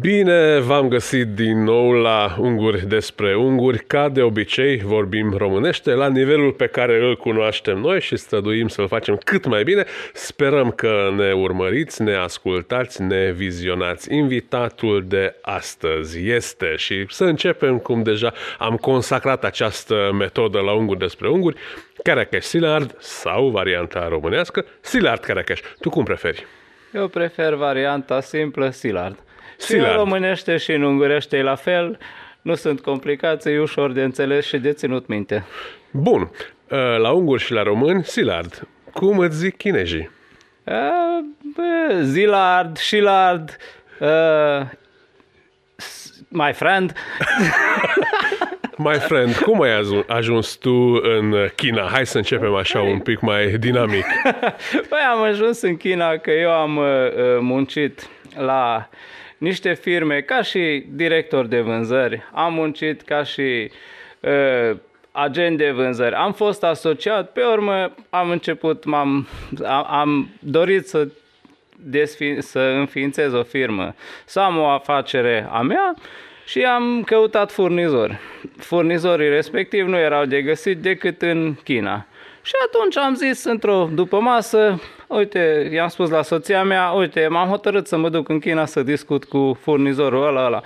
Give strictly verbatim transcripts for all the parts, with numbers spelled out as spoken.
Bine v-am găsit din nou la Unguri despre unguri. Ca de obicei vorbim românește la nivelul pe care îl cunoaștem noi și străduim să-l facem cât mai bine. Sperăm că ne urmăriți, ne ascultați, ne vizionați. Invitatul de astăzi este, și să începem cum deja am consacrat această metodă la Unguri despre unguri, Karekes Szilárd sau varianta românească Szilárd Karekes. Tu cum preferi? Eu prefer varianta simplă Szilárd. Și în românește și în ungurește e la fel, nu sunt complicații, ușor de înțeles și de ținut minte. Bun, la unguri și la români, Szilárd. Cum îți zic chinezii? Szilárd, Szilárd, uh, my friend. My friend, cum ai ajuns tu în China? Hai să începem așa un pic mai dinamic. Păi am ajuns în China că eu am muncit la niște firme ca și director de vânzări, am muncit ca și uh, agent de vânzări, am fost asociat, pe urmă am început, m-am, am, am dorit să, desfi, să înființez o firmă, să am o afacere a mea și am căutat furnizori. Furnizorii respectiv nu erau de găsit decât în China. Și atunci am zis, într-o după masă, uite, i-am spus la soția mea, uite, m-am hotărât să mă duc în China să discut cu furnizorul ăla, ăla.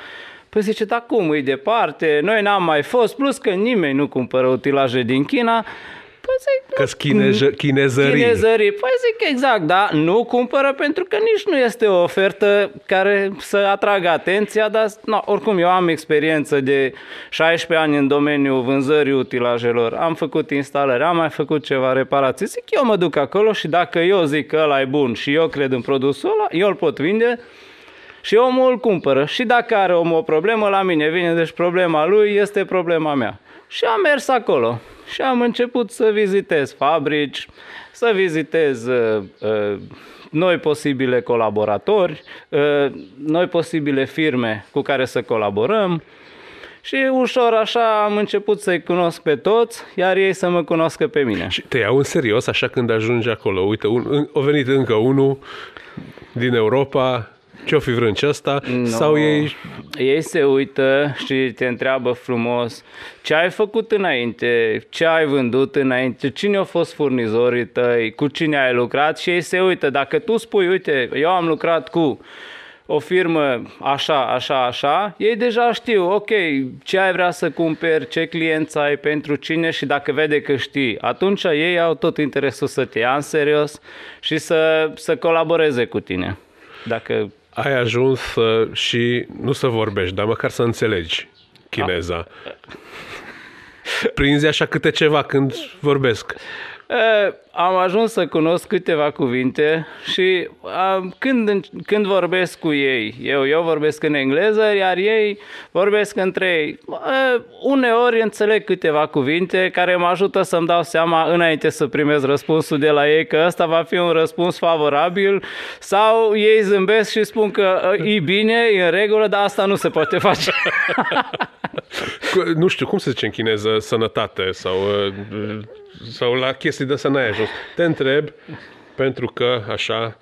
Păi zice, dar cum, e departe, noi n-am mai fost, plus că nimeni nu cumpără utilaje din China. Păi zic, că-s chineză- chinezării. chinezării. Păi zic, exact, da, nu cumpără pentru că nici nu este o ofertă care să atragă atenția, dar no, oricum eu am experiență de șaisprezece ani în domeniul vânzării utilajelor, am făcut instalări, am mai făcut ceva reparații, zic, eu mă duc acolo și dacă eu zic că ăla e bun și eu cred în produsul ăla, eu îl pot vinde și omul îl cumpără. Și dacă are omul o problemă, la mine vine, deci problema lui este problema mea. Și am mers acolo și am început să vizitez fabrici, să vizitez uh, uh, noi posibile colaboratori, uh, noi posibile firme cu care să colaborăm și ușor așa am început să-i cunosc pe toți, iar ei să mă cunoască pe mine. Și te iau în serios așa când ajungi acolo. Uite, un, a venit încă unul din Europa. Ce-o fi vrând ce ăsta? No, sau ei... ei se uită și te întreabă frumos ce ai făcut înainte, ce ai vândut înainte, cine au fost furnizorii tăi, cu cine ai lucrat și ei se uită. Dacă tu spui, uite, eu am lucrat cu o firmă așa, așa, așa, ei deja știu, ok, ce ai vrea să cumperi, ce clienți ai, pentru cine și dacă vede că știi, atunci ei au tot interesul să te ia în serios și să, să colaboreze cu tine. Dacă... Ai ajuns să, și nu să vorbești, dar măcar să înțelegi chineza. Prinzi așa câte ceva când vorbesc. Am ajuns să cunosc câteva cuvinte și am, când, când vorbesc cu ei, eu, eu vorbesc în engleză, iar ei vorbesc între ei. Uneori înțeleg câteva cuvinte care mă ajută să-mi dau seama înainte să primez răspunsul de la ei că ăsta va fi un răspuns favorabil sau ei zâmbesc și spun că e bine, e în regulă, dar asta nu se poate face. Nu știu, cum se zice în chineză sănătate sau... sau la chestii de să n-ai ajuns. Te întreb, pentru că așa,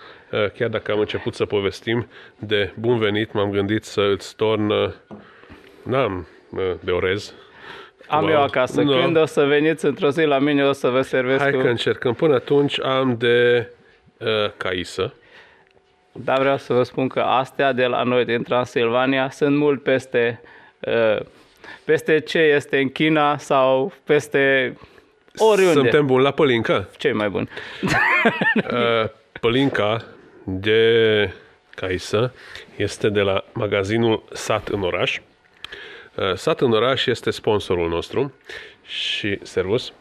chiar dacă am început să povestim de bun venit, m-am gândit să îți torn, n-am de orez. Am eu acasă. No. Când o să veniți într-o zi la mine, o să vă servesc. Hai cu... că încercăm. Până atunci am de uh, caisă. Dar vreau să vă spun că astea de la noi din Transilvania sunt mult peste, uh, peste ce este în China sau peste... oriunde. Suntem buni la pălinca? Ce mai bun? Pălinca de caisă este de la magazinul Sat în Oraș. Sat în Oraș este sponsorul nostru și servus,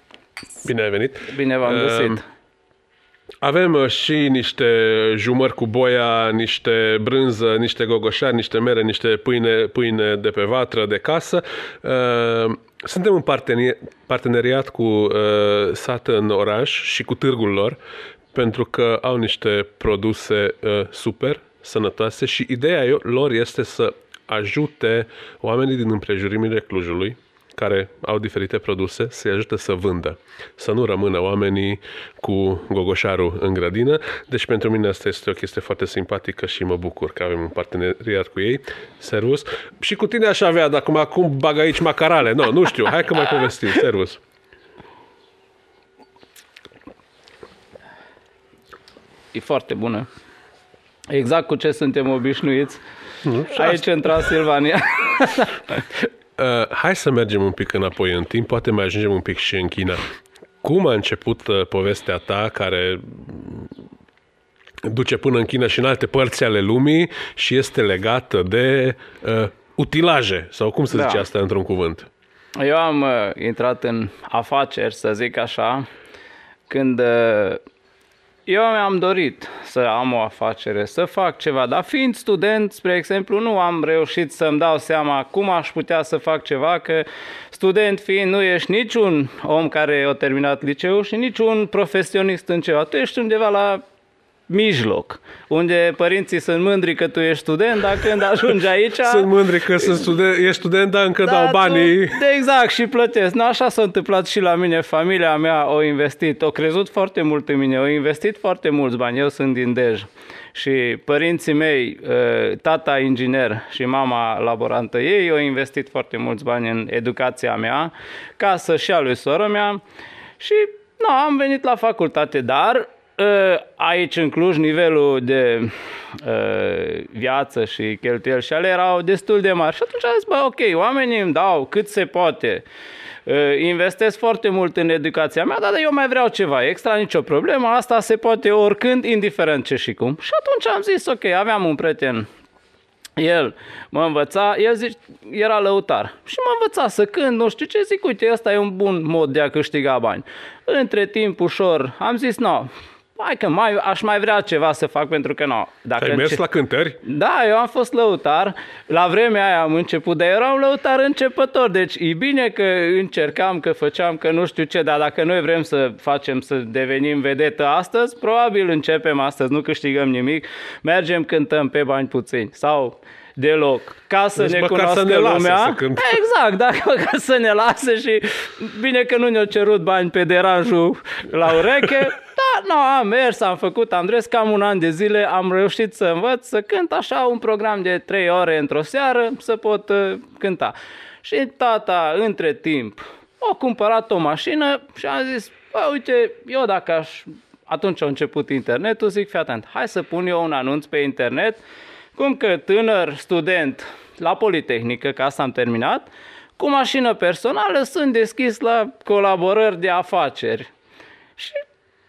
bine ai venit! Bine v-am găsit! Avem și niște jumări cu boia, niște brânză, niște gogoșari, niște mere, niște pâine, pâine de pe vatră, de casă. Suntem în parteneriat cu Sat în Oraș și cu târgul lor, pentru că au niște produse super, sănătoase și ideea lor este să ajute oamenii din împrejurimile Clujului care au diferite produse să-i ajută să vândă, să nu rămână oamenii cu gogoșarul în grădină. Deci pentru mine asta este o chestie foarte simpatică și mă bucur că avem un parteneriat cu ei. Servus. Și cu tine aș avea, dacă acum bag aici macarale. No, nu știu, hai că mai povestim. Servus. E foarte bună. Exact cu ce suntem obișnuiți nu, aici în Transilvania. Uh, hai să mergem un pic înapoi în timp, poate mai ajungem un pic și în China. Cum a început uh, povestea ta care duce până în China și în alte părți ale lumii și este legată de uh, utilaje? Sau cum se da. zice asta într-un cuvânt? Eu am uh, intrat în afaceri, să zic așa, când uh, eu mi-am dorit să am o afacere, să fac ceva, dar fiind student, spre exemplu, nu am reușit să-mi dau seama cum aș putea să fac ceva, că student fiind nu ești niciun om care a terminat liceul și niciun profesionist în ceva. Tu ești undeva la mijloc, unde părinții sunt mândri că tu ești student, dar când ajungi aici... sunt mândri că sunt student, ești student, dar încă da, dau banii. Tu, exact, și plătesc. No, așa s-a întâmplat și la mine. Familia mea a investit, a crezut foarte mult în mine, a investit foarte mulți bani. Eu sunt din Dej și părinții mei, tata inginer și mama laborantă ei, au investit foarte mulți bani în educația mea, casă și a lui sora mea și no, am venit la facultate, dar... Aici în Cluj nivelul de uh, viață și cheltuieli și ale erau destul de mari și atunci am zis, bă, ok, oamenii îmi dau cât se poate, uh, investesc foarte mult în educația mea, dar eu mai vreau ceva extra, nicio problemă, asta se poate oricând, indiferent ce și cum. Și atunci am zis, ok, aveam un prieten, el mă învăța, el zice, era lăutar și mă învăța să cânt, nu știu ce, zic, uite, ăsta e un bun mod de a câștiga bani. Între timp, ușor, am zis, no, hai că mai, aș mai vrea ceva să fac pentru că nu. Dacă ai mers la cântări? Da, eu am fost lăutar. La vremea aia am început, dar eram lăutar începător. Deci e bine că încercam, că făceam, că nu știu ce, dar dacă noi vrem să facem, să devenim vedetă astăzi, probabil începem astăzi, nu câștigăm nimic, mergem, cântăm pe bani puțini sau... deloc, ca să deci ne cunoască să ne lumea. Să exact, da, ca să ne lase și bine că nu ne-au cerut bani pe deranjul la ureche, dar nu, am mers, am făcut, am dres, cam un an de zile am reușit să învăț să cânt așa un program de trei ore într-o seară să pot uh, cânta. Și tata, între timp, a cumpărat o mașină și am zis, bă, uite, eu dacă aș... Atunci a început internetul, zic, fii atent, hai să pun eu un anunț pe internet cum că tânăr student la Politehnică, că asta am terminat, cu mașină personală sunt deschis la colaborări de afaceri. Și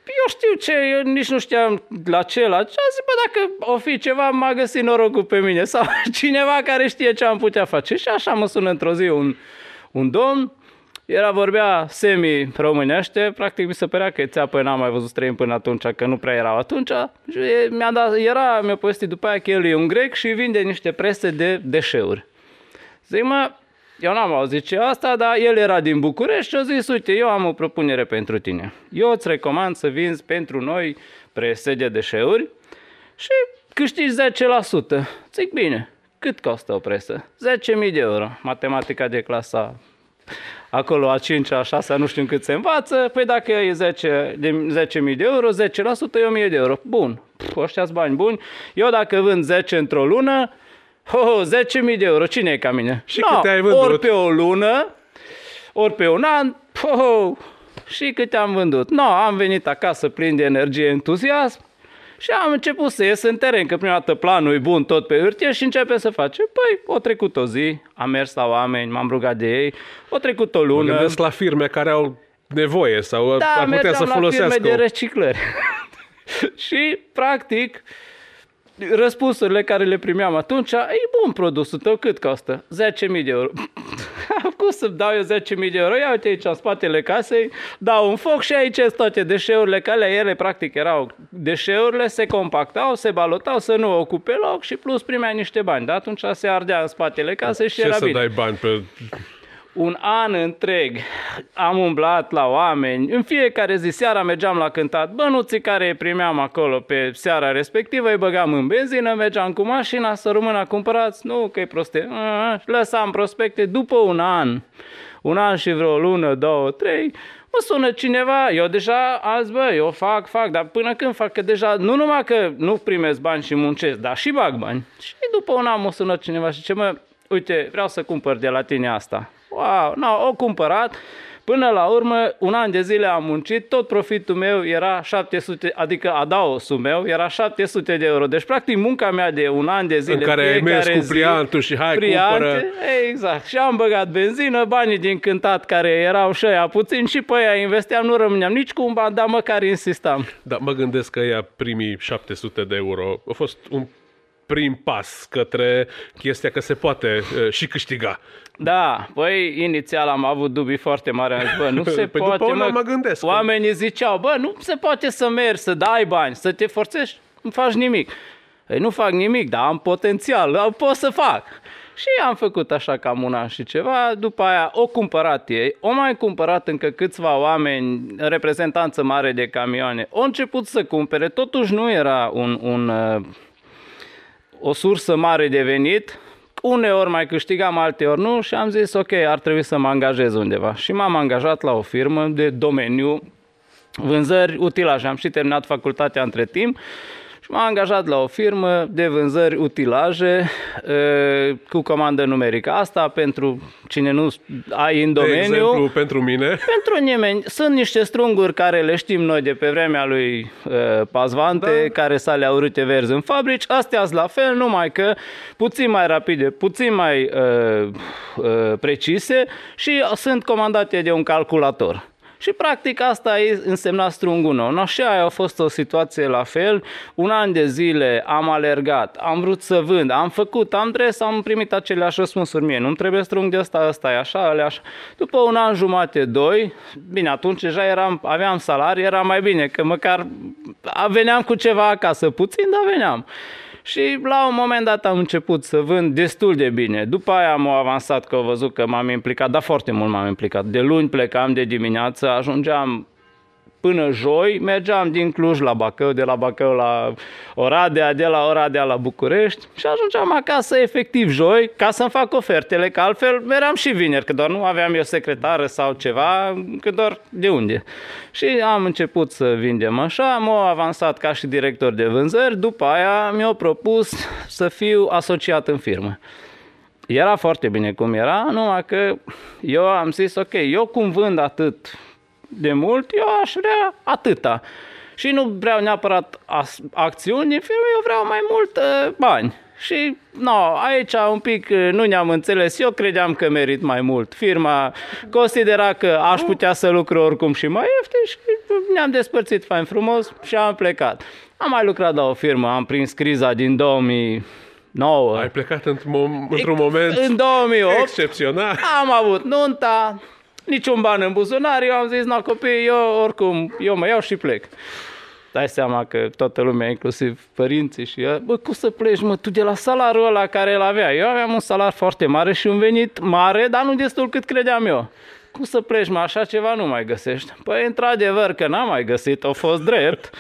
eu știu ce, eu nici nu știam la ce, la ce. Am zis, bă, dacă o fi ceva, m-a găsit norocul pe mine sau cineva care știe ce am putea face. Și așa mă sună într-o zi un, un domn, era vorbea semi-românește, practic mi se părea că țeapă, n-am mai văzut străini până atunci, că nu prea erau atunci. Și mi-a dat, era, mi-a povestit după aia că el e un grec și vinde niște prese de deșeuri. Zic, mă, eu n-am auzit ce asta, dar el era din București și a zis, uite, eu am o propunere pentru tine. Eu îți recomand să vinzi pentru noi prese de deșeuri și câștigi zece la sută. Zic, bine, cât costă o presă? zece mii de euro, matematica de clasa... Acolo a cincea, a șasea, nu știu cât se învață. Păi dacă e zece, de zece mii de euro, zece la sută e o mie de euro. Bun, ăștia-s bani buni. Eu dacă vând zece într-o lună, oh, zece mii de euro, cine e ca mine? Și no, câte ai vândut? Ori pe o lună, ori pe un an, oh, și câte am vândut. No, am venit acasă plin de energie, entuziasm și am început să ies în teren, că prima dată planul e bun tot pe hârtie și începem să facem. Păi, o trecut o zi, am mers la oameni, m-am rugat de ei, o trecut o lună. Mă gândesc la firme care au nevoie sau da, ar putea să folosească. Da, mergeam la firme de reciclări. Și, practic, răspunsurile care le primeam atunci, e bun produsul tău, cât costă? zece mii de euro. Cum să-mi dau eu zece mii de euro? Ia uite aici, în spatele casei, dau un foc și aici sunt toate deșeurile, că alea ele practic erau deșeurile, se compactau, se balotau să nu ocupe loc și plus primeai niște bani. Dar atunci se ardea în spatele casei și ce era bine. Ce să dai bani pe... un an întreg am umblat la oameni, în fiecare zi seara mergeam la cântat, bănuții care îi primeam acolo pe seara respectivă, îi băgam în benzină, mergeam cu mașina, să rămână cumpărați, nu că e proste, lăsam prospecte. După un an, un an și vreo lună, două, trei, mă sună cineva, eu deja azi, bă, eu fac, fac, dar până când fac, că deja nu numai că nu primesc bani și muncesc, dar și bag bani. Și după un an mă sună cineva și zice, mă, uite, vreau să cumpăr de la tine asta. Wow, no, o cumpărat, până la urmă, un an de zile am muncit, tot profitul meu era șapte sute, adică adaosul meu era șapte sute de euro. Deci, practic, munca mea de un an de zile, în care ai mers cu pliantul și hai, pliante, cumpără. Exact, și am băgat benzină, banii din cântat care erau și aia puțin și pe aia investeam, nu rămâneam nici cu un ban, dar măcar insistam. Da, mă gândesc că ea primii șapte sute de euro a fost un prim pas către chestia că se poate și câștiga. Da, păi inițial am avut dubii foarte mari, am zis, bă, nu se păi poate, mă, mă gândesc. Oamenii ziceau, bă, nu se poate să mergi, să dai bani, să te forțești, nu faci nimic. Ei, nu fac nimic, dar am potențial, pot să fac. Și am făcut așa cam un an și ceva, după aia o cumpărat ei, o mai cumpărat încă câțiva oameni, reprezentanță mare de camioane, au început să cumpere, totuși nu era un... un o sursă mare de venit, uneori mai câștigam, alteori nu, și am zis, ok, ar trebui să mă angajez undeva. Și m-am angajat la o firmă de domeniu vânzări utilaje. Am și terminat facultatea între timp și m-am angajat la o firmă de vânzări utilaje cu comandă numerică. Asta pentru cine nu ai în domeniu. De exemplu, pentru mine. Pentru nimeni. Sunt niște strunguri care le știm noi de pe vremea lui Pazvante, da, care sale aurite verzi în fabrici. Astea sunt la fel, numai că puțin mai rapide, puțin mai uh, uh, precise și sunt comandate de un calculator. Și practic asta însemna strungul nou. No, și aia a fost o situație la fel. Un an de zile am alergat, am vrut să vând, am făcut, am dres, am primit aceleași răspunsuri. Mie nu-mi trebuie strung de ăsta, ăsta e așa, alea așa. După un an jumate, doi, bine, atunci deja eram, aveam salarii, era mai bine, că măcar veneam cu ceva acasă, puțin, dar veneam. Și la un moment dat am început să vând destul de bine. După aia am avansat, că au văzut că m-am implicat, dar foarte mult m-am implicat. De luni plecam de dimineață, ajungeam până joi, mergeam din Cluj la Bacău, de la Bacău la Oradea, de la Oradea la București și ajungeam acasă efectiv joi ca să-mi fac ofertele, că altfel eram și vineri, că doar nu aveam eu secretară sau ceva, că doar de unde. Și am început să vindem așa, m-au avansat ca și director de vânzări, după aia mi-au propus să fiu asociat în firmă. Era foarte bine cum era, numai că eu am zis, ok, eu cum vând atât de mult, eu aș vrea atâta. Și nu vreau neapărat acțiuni din firmă, eu vreau mai mult uh, bani. Și no, aici un pic nu ne-am înțeles. Eu credeam că merit mai mult. Firma considera că aș putea să lucru oricum și mai ieftin și ne-am despărțit fain frumos și am plecat. Am mai lucrat la o firmă, am prins criza din două mii nouă. Ai plecat într-un moment în două mii opt, excepțional. Am avut nunta, niciun ban în buzunar, eu am zis, na copii, eu oricum, eu mă iau și plec. Dai seama că toată lumea, inclusiv părinții și eu, bă, cum să pleci, mă, tu de la salarul ăla care îl avea? Eu aveam un salar foarte mare și un venit mare, dar nu destul cât credeam eu. Cum să pleci, mă, așa ceva nu mai găsești? Păi, într-adevăr că n-am mai găsit, a fost drept.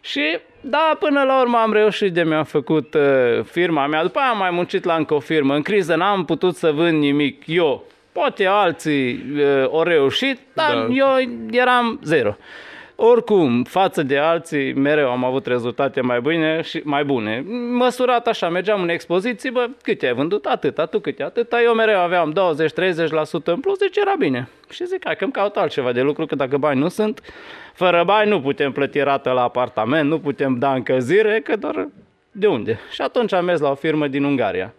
Și, da, până la urmă am reușit de mi-am făcut uh, firma mea. După aia am mai muncit la încă o firmă. În criză n-am putut să vând nimic eu. Poate alții o reușit, dar da, eu eram zero. Oricum, față de alții, mereu am avut rezultate mai bune și mai bune. Măsurat așa, mergeam în expoziții, bă, cât ai vândut? Atâta, tu cât e atâta. Eu mereu aveam douăzeci treizeci la sută în plus, deci era bine. Și zic, hai că-mi caut altceva de lucru, că dacă bani nu sunt, fără bani nu putem plăti rată la apartament, nu putem da încălzire, că doar de unde. Și atunci am mers la o firmă din Ungaria,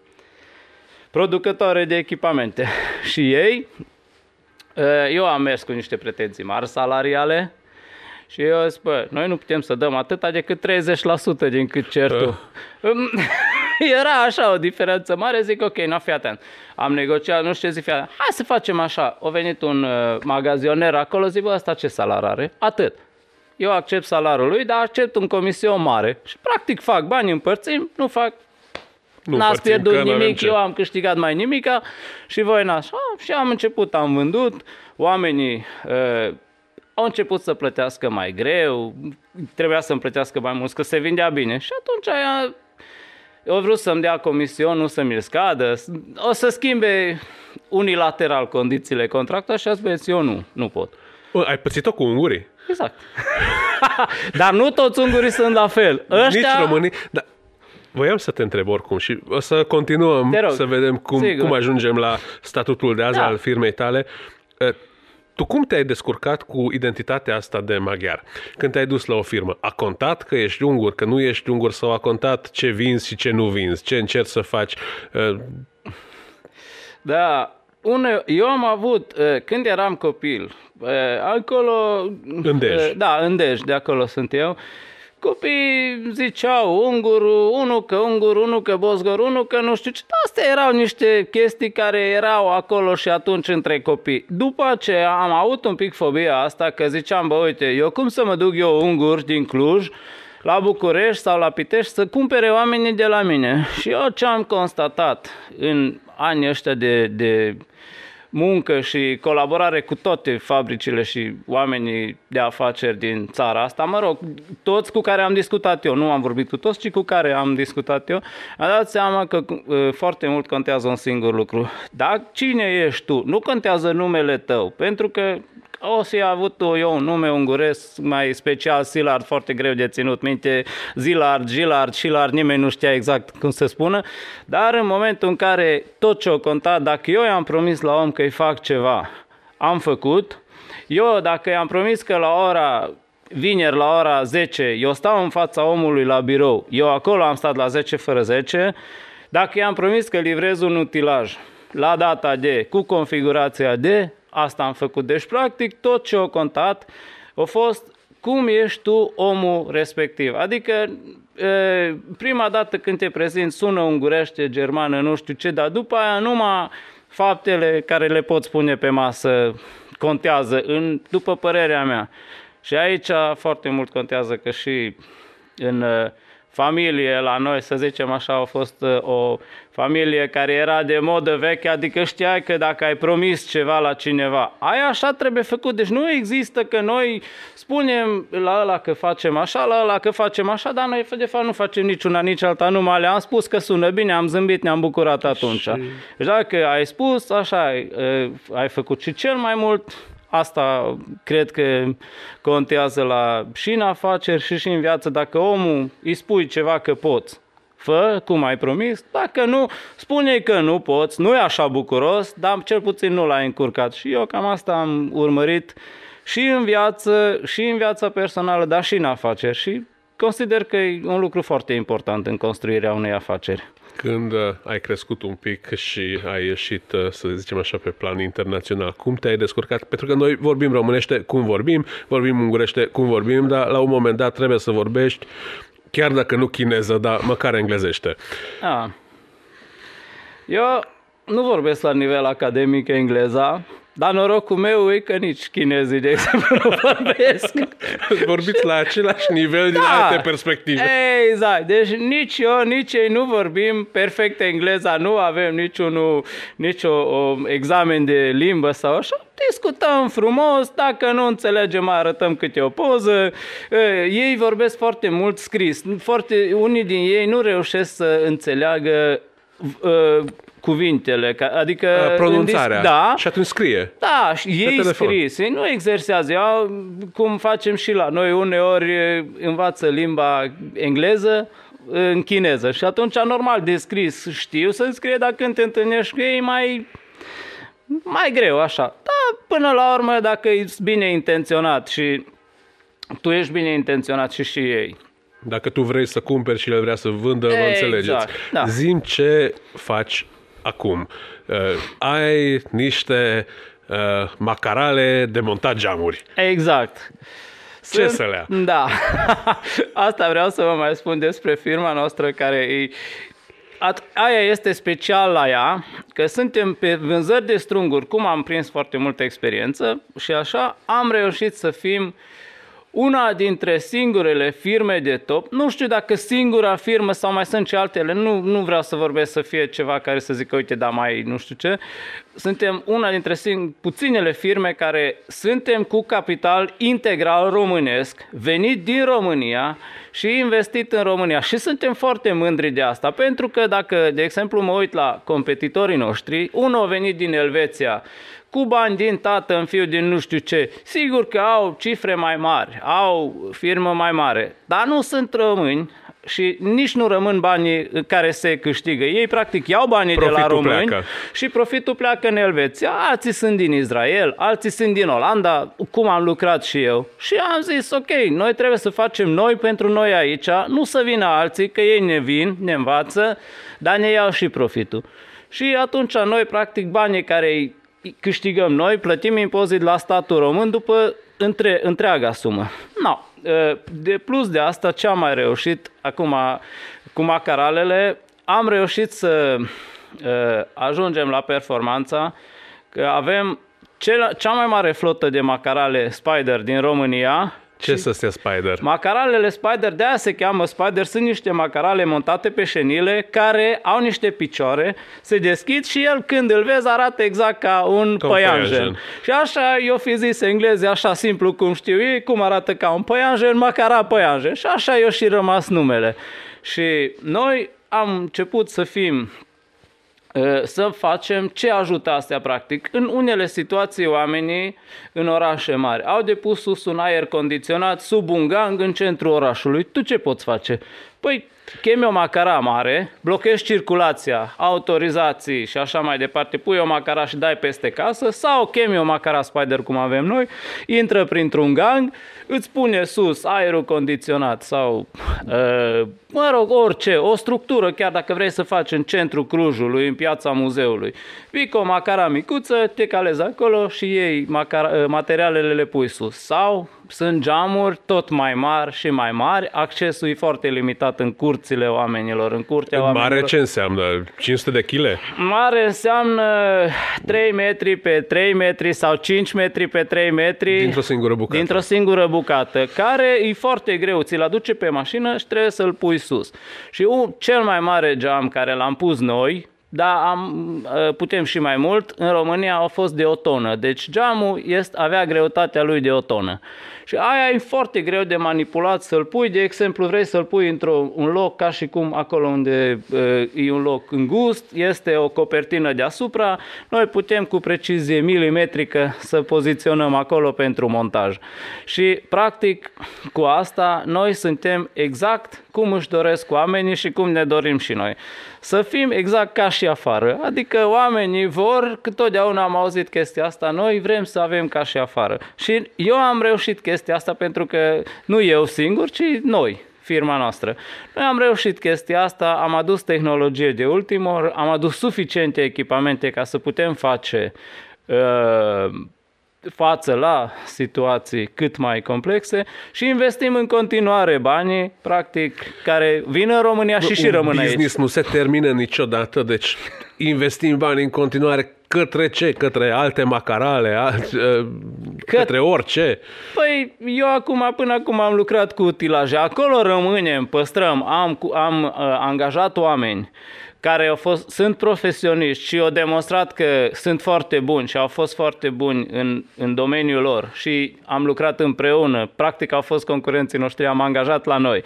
producătoare de echipamente. Și ei, eu am mers cu niște pretenții mari salariale și eu zic, bă, noi nu putem să dăm atâta decât treizeci la sută din cât cer tu. Era așa o diferență mare, zic, ok, n-a fi atent. Am negociat, nu știu ce zic, hai să facem așa. A venit un magazioner acolo, zic, bă, ăsta ce salar are? Atât. Eu accept salarul lui, dar accept un comision mare. Și practic fac bani, împărțim, nu fac n-ați pierdut nimic, eu am câștigat mai nimica și voi n-ați. Și am început, am vândut, oamenii uh, au început să plătească mai greu, trebuia să-mi plătească mai mult, că se vindea bine. Și atunci aia, eu vreau să-mi dea comision, nu să-mi scadă, o să schimbe unilateral condițiile contractului și ați vezi, eu nu, nu pot. Ai pățit-o cu ungurii? Exact. Dar nu toți ungurii sunt la fel. Ăștia... Nici românii... Da. Voiam să te întreb oricum și o să continuăm să vedem cum, cum ajungem la statutul de azi da. Al firmei tale. Tu cum te-ai descurcat cu identitatea asta de maghiar? Când te-ai dus la o firmă, a contat că ești ungur, că nu ești ungur sau a contat ce vinzi și ce nu vinzi, ce încerci să faci? Da... Une, eu am avut, când eram copil, acolo... În Dej. Da, în Dej, de acolo sunt eu. Copiii ziceau ungurul, unul că ungur, unul că bozgor, unul că nu știu ce. Astea erau niște chestii care erau acolo și atunci între copii. După ce am avut un pic fobia asta, că ziceam, bă, uite, eu cum să mă duc eu ungur din Cluj, la București sau la Pitești, să cumpere oamenii de la mine. Și eu ce am constatat în anii ăștia de, de muncă și colaborare cu toate fabricile și oamenii de afaceri din țara asta, mă rog, toți cu care am discutat eu, nu am vorbit cu toți, ci cu care am discutat eu, am dat seama că uh, foarte mult contează un singur lucru. Dar cine ești tu? Nu contează numele tău, pentru că o să-i avut eu un nume unguresc, mai special Szilárd, foarte greu de ținut minte, Szilárd, Szilárd, Szilárd, nimeni nu știa exact cum se spună, dar în momentul în care tot ce-o conta, dacă eu i-am promis la om că îi fac ceva, am făcut, eu dacă i-am promis că la ora, vineri la ora zece, eu stau în fața omului la birou, eu acolo am stat la zece fără zece, dacă i-am promis că livrez un utilaj la data de, cu configurația de, asta am făcut. Deci, practic, tot ce a contat a fost cum ești tu omul respectiv. Adică, e, prima dată când te prezinți, sună ungurește, germană, nu știu ce, dar după aia numai faptele care le poți pune pe masă contează, în, după părerea mea. Și aici foarte mult contează că și în... familie la noi, să zicem așa, a fost o familie care era de modă veche, adică știai că dacă ai promis ceva la cineva, aia așa trebuie făcut. Deci nu există că noi spunem la ăla că facem așa, la ăla că facem așa, dar noi de fapt nu facem niciuna, nici alta, numai le-am spus că sună bine, am zâmbit, ne-am bucurat atunci. Și... deci dacă ai spus, așa ai, ai făcut și cel mai mult... Asta cred că contează la, și în afaceri și, și în viață. Dacă omul îi spui ceva că poți, fă, cum ai promis. Dacă nu, spune că nu poți, nu e așa bucuros, dar cel puțin nu l-ai încurcat. Și eu cam asta am urmărit și în viață, și în viața personală, dar și în afaceri. Și consider că e un lucru foarte important în construirea unei afaceri. Când ai crescut un pic și ai ieșit, să zicem așa, pe plan internațional, cum te-ai descurcat? Pentru că noi vorbim românește cum vorbim, vorbim ungurește cum vorbim, dar la un moment dat trebuie să vorbești, chiar dacă nu chineză, dar măcar englezește. A. Eu nu vorbesc la nivel academic engleza, dar norocul meu e că nici chinezii, de exemplu, nu vorbesc. Vorbiți la același nivel din da, alte perspective. Exact. Deci nici eu, nici ei nu vorbim perfect engleza, nu avem niciun nici o, o examen de limbă sau așa. Discutăm frumos, dacă nu înțelegem, arătăm câte o poză. Ei vorbesc foarte mult scris. Foarte, unii din ei nu reușesc să înțeleagă cuvintele, adică... pronunțarea. Da. Și atunci scrie. Da, și ei scris. Ei nu exersează. Eu, cum facem și la noi, uneori învață limba engleză în chineză. Și atunci, normal, de scris știu să-mi scrie, dar când te întâlnești cu ei, mai... mai greu, așa. Da, până la urmă, dacă ești bine intenționat și tu ești bine intenționat și și ei. Dacă tu vrei să cumperi și le vrea să vândă, vă înțelegeți. Exact, da. Zi-mi ce faci acum. Uh, ai niște uh, macarale de montat geamuri. Exact. Ce să le ia? Da. Asta vreau să vă mai spun despre firma noastră care e... Aia este special la ea, că suntem pe vânzări de strunguri, cum am prins foarte multă experiență și așa, am reușit să fim una dintre singurele firme de top, nu știu dacă singura firmă sau mai sunt și altele, nu, nu vreau să vorbesc să fie ceva care să zică, uite, da, mai nu știu ce, suntem una dintre sing- puținele firme care suntem cu capital integral românesc, venit din România și investit în România. Și suntem foarte mândri de asta, pentru că dacă, de exemplu, mă uit la competitorii noștri, unul a venit din Elveția, cu bani din tată în fiu din nu știu ce. Sigur că au cifre mai mari, au firmă mai mare, dar nu sunt români și nici nu rămân banii care se câștigă. Ei practic iau banii profitul de la români pleacă. Și profitul pleacă în Elveția. Alții sunt din Israel, alții sunt din Olanda, cum am lucrat și eu. Și am zis, ok, noi trebuie să facem noi pentru noi aici, nu să vină alții, că ei ne vin, ne învață, dar ne iau și profitul. Și atunci noi practic banii care îi câștigăm noi, plătim impozit la statul român după între, întreaga sumă. No. De plus de asta, ce am mai reușit acum cu macaralele, am reușit să ajungem la performanța că avem cea mai mare flotă de macarale Spider din România. Ce să stea Spider? Macaralele Spider, de aia se cheamă Spider, sunt niște macarale montate pe șenile care au niște picioare, se deschid și el când îl vezi arată exact ca un păianjen. Și așa eu fi zis englezii, așa simplu cum știu ei, cum arată ca un păianjen, macara păianjen. Și așa i-a și rămas numele. Și noi am început să fim... să facem ce ajută astea practic. În unele situații oamenii în orașe mari au depus sus un aer condiționat sub un gang în centrul orașului. Tu ce poți face? Păi chemi o macara mare, blochezi circulația, autorizații și așa mai departe, pui o macara și dai peste casă, sau chemi o macara Spider cum avem noi, intră printr-un gang, îți pune sus aerul condiționat sau, uh, mă rog, orice, o structură, chiar dacă vrei să faci în centrul Clujului, în piața muzeului. Vii cu o macara micuță, te calezi acolo și iei macara, materialele le pui sus. Sau sunt geamuri tot mai mari și mai mari, accesul e foarte limitat în curțile oamenilor, în curtea în oamenilor. Mare ce înseamnă? cinci sute de kile? Mare înseamnă trei metri pe trei metri sau cinci metri pe trei metri. Dintr-o singură bucată. Dintr-o singură bucată, care e foarte greu, ți-l aduce pe mașină și trebuie să-l pui sus. Și un, cel mai mare geam care l-am pus noi, dar am, putem și mai mult, în România a fost de o tonă. Deci geamul este, avea greutatea lui de o tonă. Și aia e foarte greu de manipulat să-l pui. De exemplu, vrei să-l pui într-un loc ca și cum acolo unde e un loc îngust, este o copertină deasupra. Noi putem cu precizie milimetrică să poziționăm acolo pentru montaj. Și practic cu asta noi suntem exact cum își doresc oamenii și cum ne dorim și noi. Să fim exact ca și afară. Adică oamenii vor, că totdeauna am auzit chestia asta, noi vrem să avem ca și afară. Și eu am reușit chestia asta pentru că nu eu singur, ci noi, firma noastră. Noi am reușit chestia asta, am adus tehnologie de ultimă, am adus suficiente echipamente ca să putem face uh, față la situații cât mai complexe și investim în continuare banii, practic, care vin în România și și rămân aici. Un business nu se termină niciodată, deci investim bani în continuare către ce? Către alte macarale? Alt, către orice? Păi eu acum, până acum am lucrat cu utilaje. Acolo rămânem, păstrăm, am, am uh, angajat oameni care au fost, sunt profesioniști și au demonstrat că sunt foarte buni și au fost foarte buni în, în domeniul lor și am lucrat împreună. Practic au fost concurenții noștri, am angajat la noi.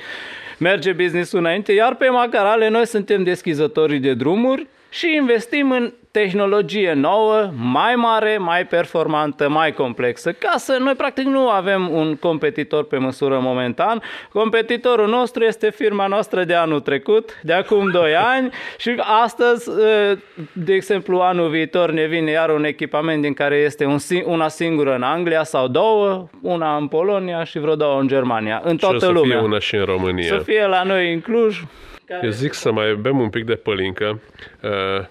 Merge business-ul înainte, iar pe macarale noi suntem deschizătorii de drumuri și investim în tehnologie nouă, mai mare, mai performantă, mai complexă, ca să noi practic nu avem un competitor pe măsură momentan. Competitorul nostru este firma noastră de anul trecut, de acum doi ani și astăzi, de exemplu, anul viitor ne vine iar un echipament din care este una singură în Anglia sau două, una în Polonia și vreo două în Germania, în toată lumea. Și o să fie una și în România. Să fie la noi în Cluj. Eu zic să mai bem un pic de pălincă, uh,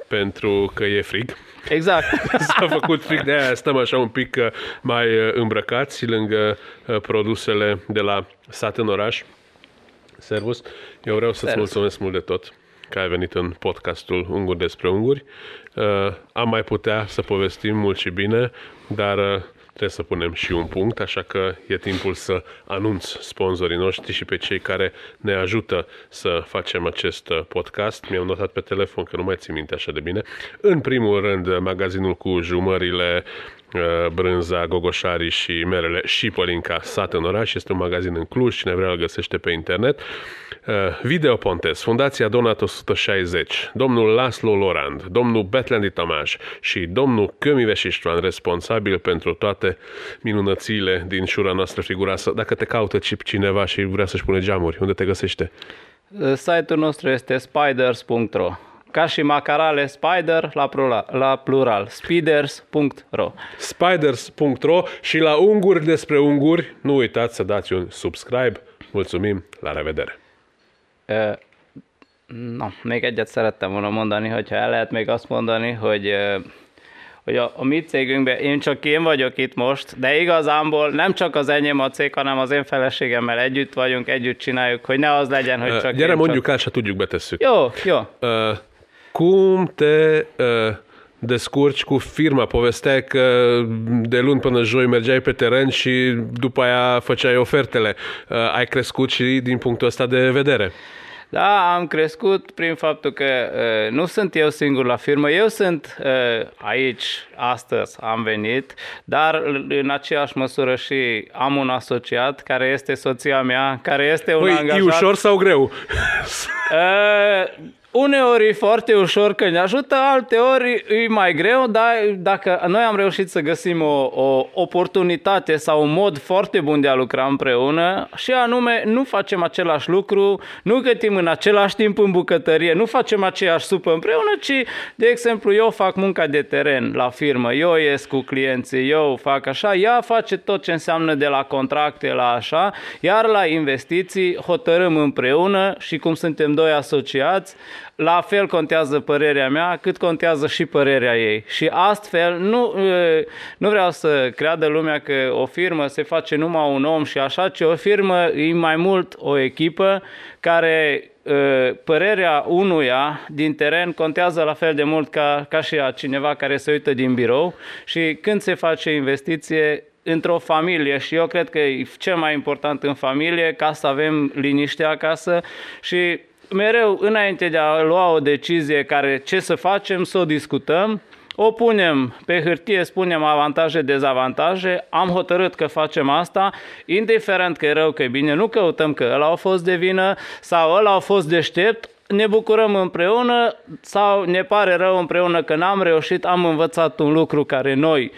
pentru că e frig. Exact. S-a făcut frig, de aia stăm așa un pic uh, mai îmbrăcați lângă uh, produsele de la Sat în Oraș. Servus. Eu vreau să-ți Servus. mulțumesc mult de tot că ai venit în podcastul Unguri despre unguri. Uh, am mai putea să povestim mult și bine, dar... Uh, trebuie să punem și un punct, așa că e timpul să anunț sponsorii noștri și pe cei care ne ajută să facem acest podcast. Mi-am notat pe telefon, că nu mai țin minte așa de bine. În primul rând, magazinul cu jumările, brânza, gogoșarii și merele și Pălinca, Sat în Oraș. Este un magazin în Cluj, cine vrea îl găsește pe internet. Videopontes, Fundația Donat o sută șaizeci, domnul László Loránd, domnul Bethlen Tamás și domnul Kőmíves István, responsabil pentru toate minunățile din șura noastră figuroasă. Dacă te caută cineva și vrea să-și pune geamuri, unde te găsește? Site-ul nostru este Spiders punct ro. Ca și macarale Spider la plural, la plural Spiders punct ro. Spiders punct ro și la Unguri despre unguri, nu uitați să dați un subscribe. Mulțumim, la revedere! Uh, na, még egyet szerettem volna mondani, hogyha el lehet még azt mondani, hogy... Uh... hogy a, a mi cégünkben én csak én vagyok itt most, de igazából nem csak az enyém a cég, hanem az én feleségemmel együtt vagyunk, együtt csináljuk, hogy ne az legyen, hogy csak uh, gyere, én mondjuk csak... el, se tudjuk, betesszük. Jó, jó. Uh, cum te uh, descurci cu firma? Povesteai că de luni până joi mergeai pe teren și după aia făceai ofertele. Uh, ai crescut și din punctul ăsta de vedere. Da, am crescut prin faptul că uh, nu sunt eu singur la firmă, eu sunt uh, aici, astăzi am venit, dar în aceeași măsură și am un asociat care este soția mea, care este un păi, angajat. E ușor sau greu? Uh, Uneori e foarte ușor că ne ajută, alteori e mai greu, dar dacă noi am reușit să găsim o, o oportunitate sau un mod foarte bun de a lucra împreună și anume nu facem același lucru, nu gătim în același timp în bucătărie, nu facem aceeași supă împreună, ci, de exemplu, eu fac munca de teren la firmă, eu ies cu clienții, eu fac așa, ea face tot ce înseamnă de la contracte la așa, iar la investiții hotărâm împreună și cum suntem doi asociați, la fel contează părerea mea, cât contează și părerea ei. Și astfel, nu, nu vreau să creadă lumea că o firmă se face numai un om și așa, ci o firmă e mai mult o echipă care părerea unuia din teren contează la fel de mult ca, ca și a cineva care se uită din birou. Și când se face investiție, într-o familie, și eu cred că e cel mai important în familie, ca să avem liniște acasă și... mereu, înainte de a lua o decizie care ce să facem, să o discutăm, o punem pe hârtie, spunem avantaje, dezavantaje, am hotărât că facem asta, indiferent că e rău, că e bine, nu căutăm că ăla a fost de vină sau ăla a fost deștept, ne bucurăm împreună sau ne pare rău împreună că n-am reușit, am învățat un lucru care noi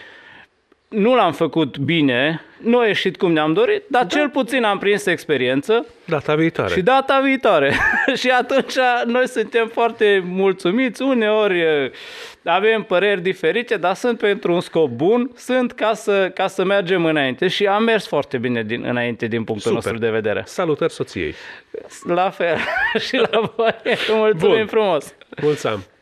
nu l-am făcut bine, nu a ieșit cum ne-am dorit, dar da. Cel puțin am prins experiență. Data viitoare. Și data viitoare. Și atunci noi suntem foarte mulțumiți, uneori avem păreri diferite, dar sunt pentru un scop bun, sunt ca să, ca să mergem înainte și am mers foarte bine din, înainte din punctul Super. nostru de vedere. Salutări soției. La fel. Și la voi. Mulțumim Bun. frumos. Mulțumim.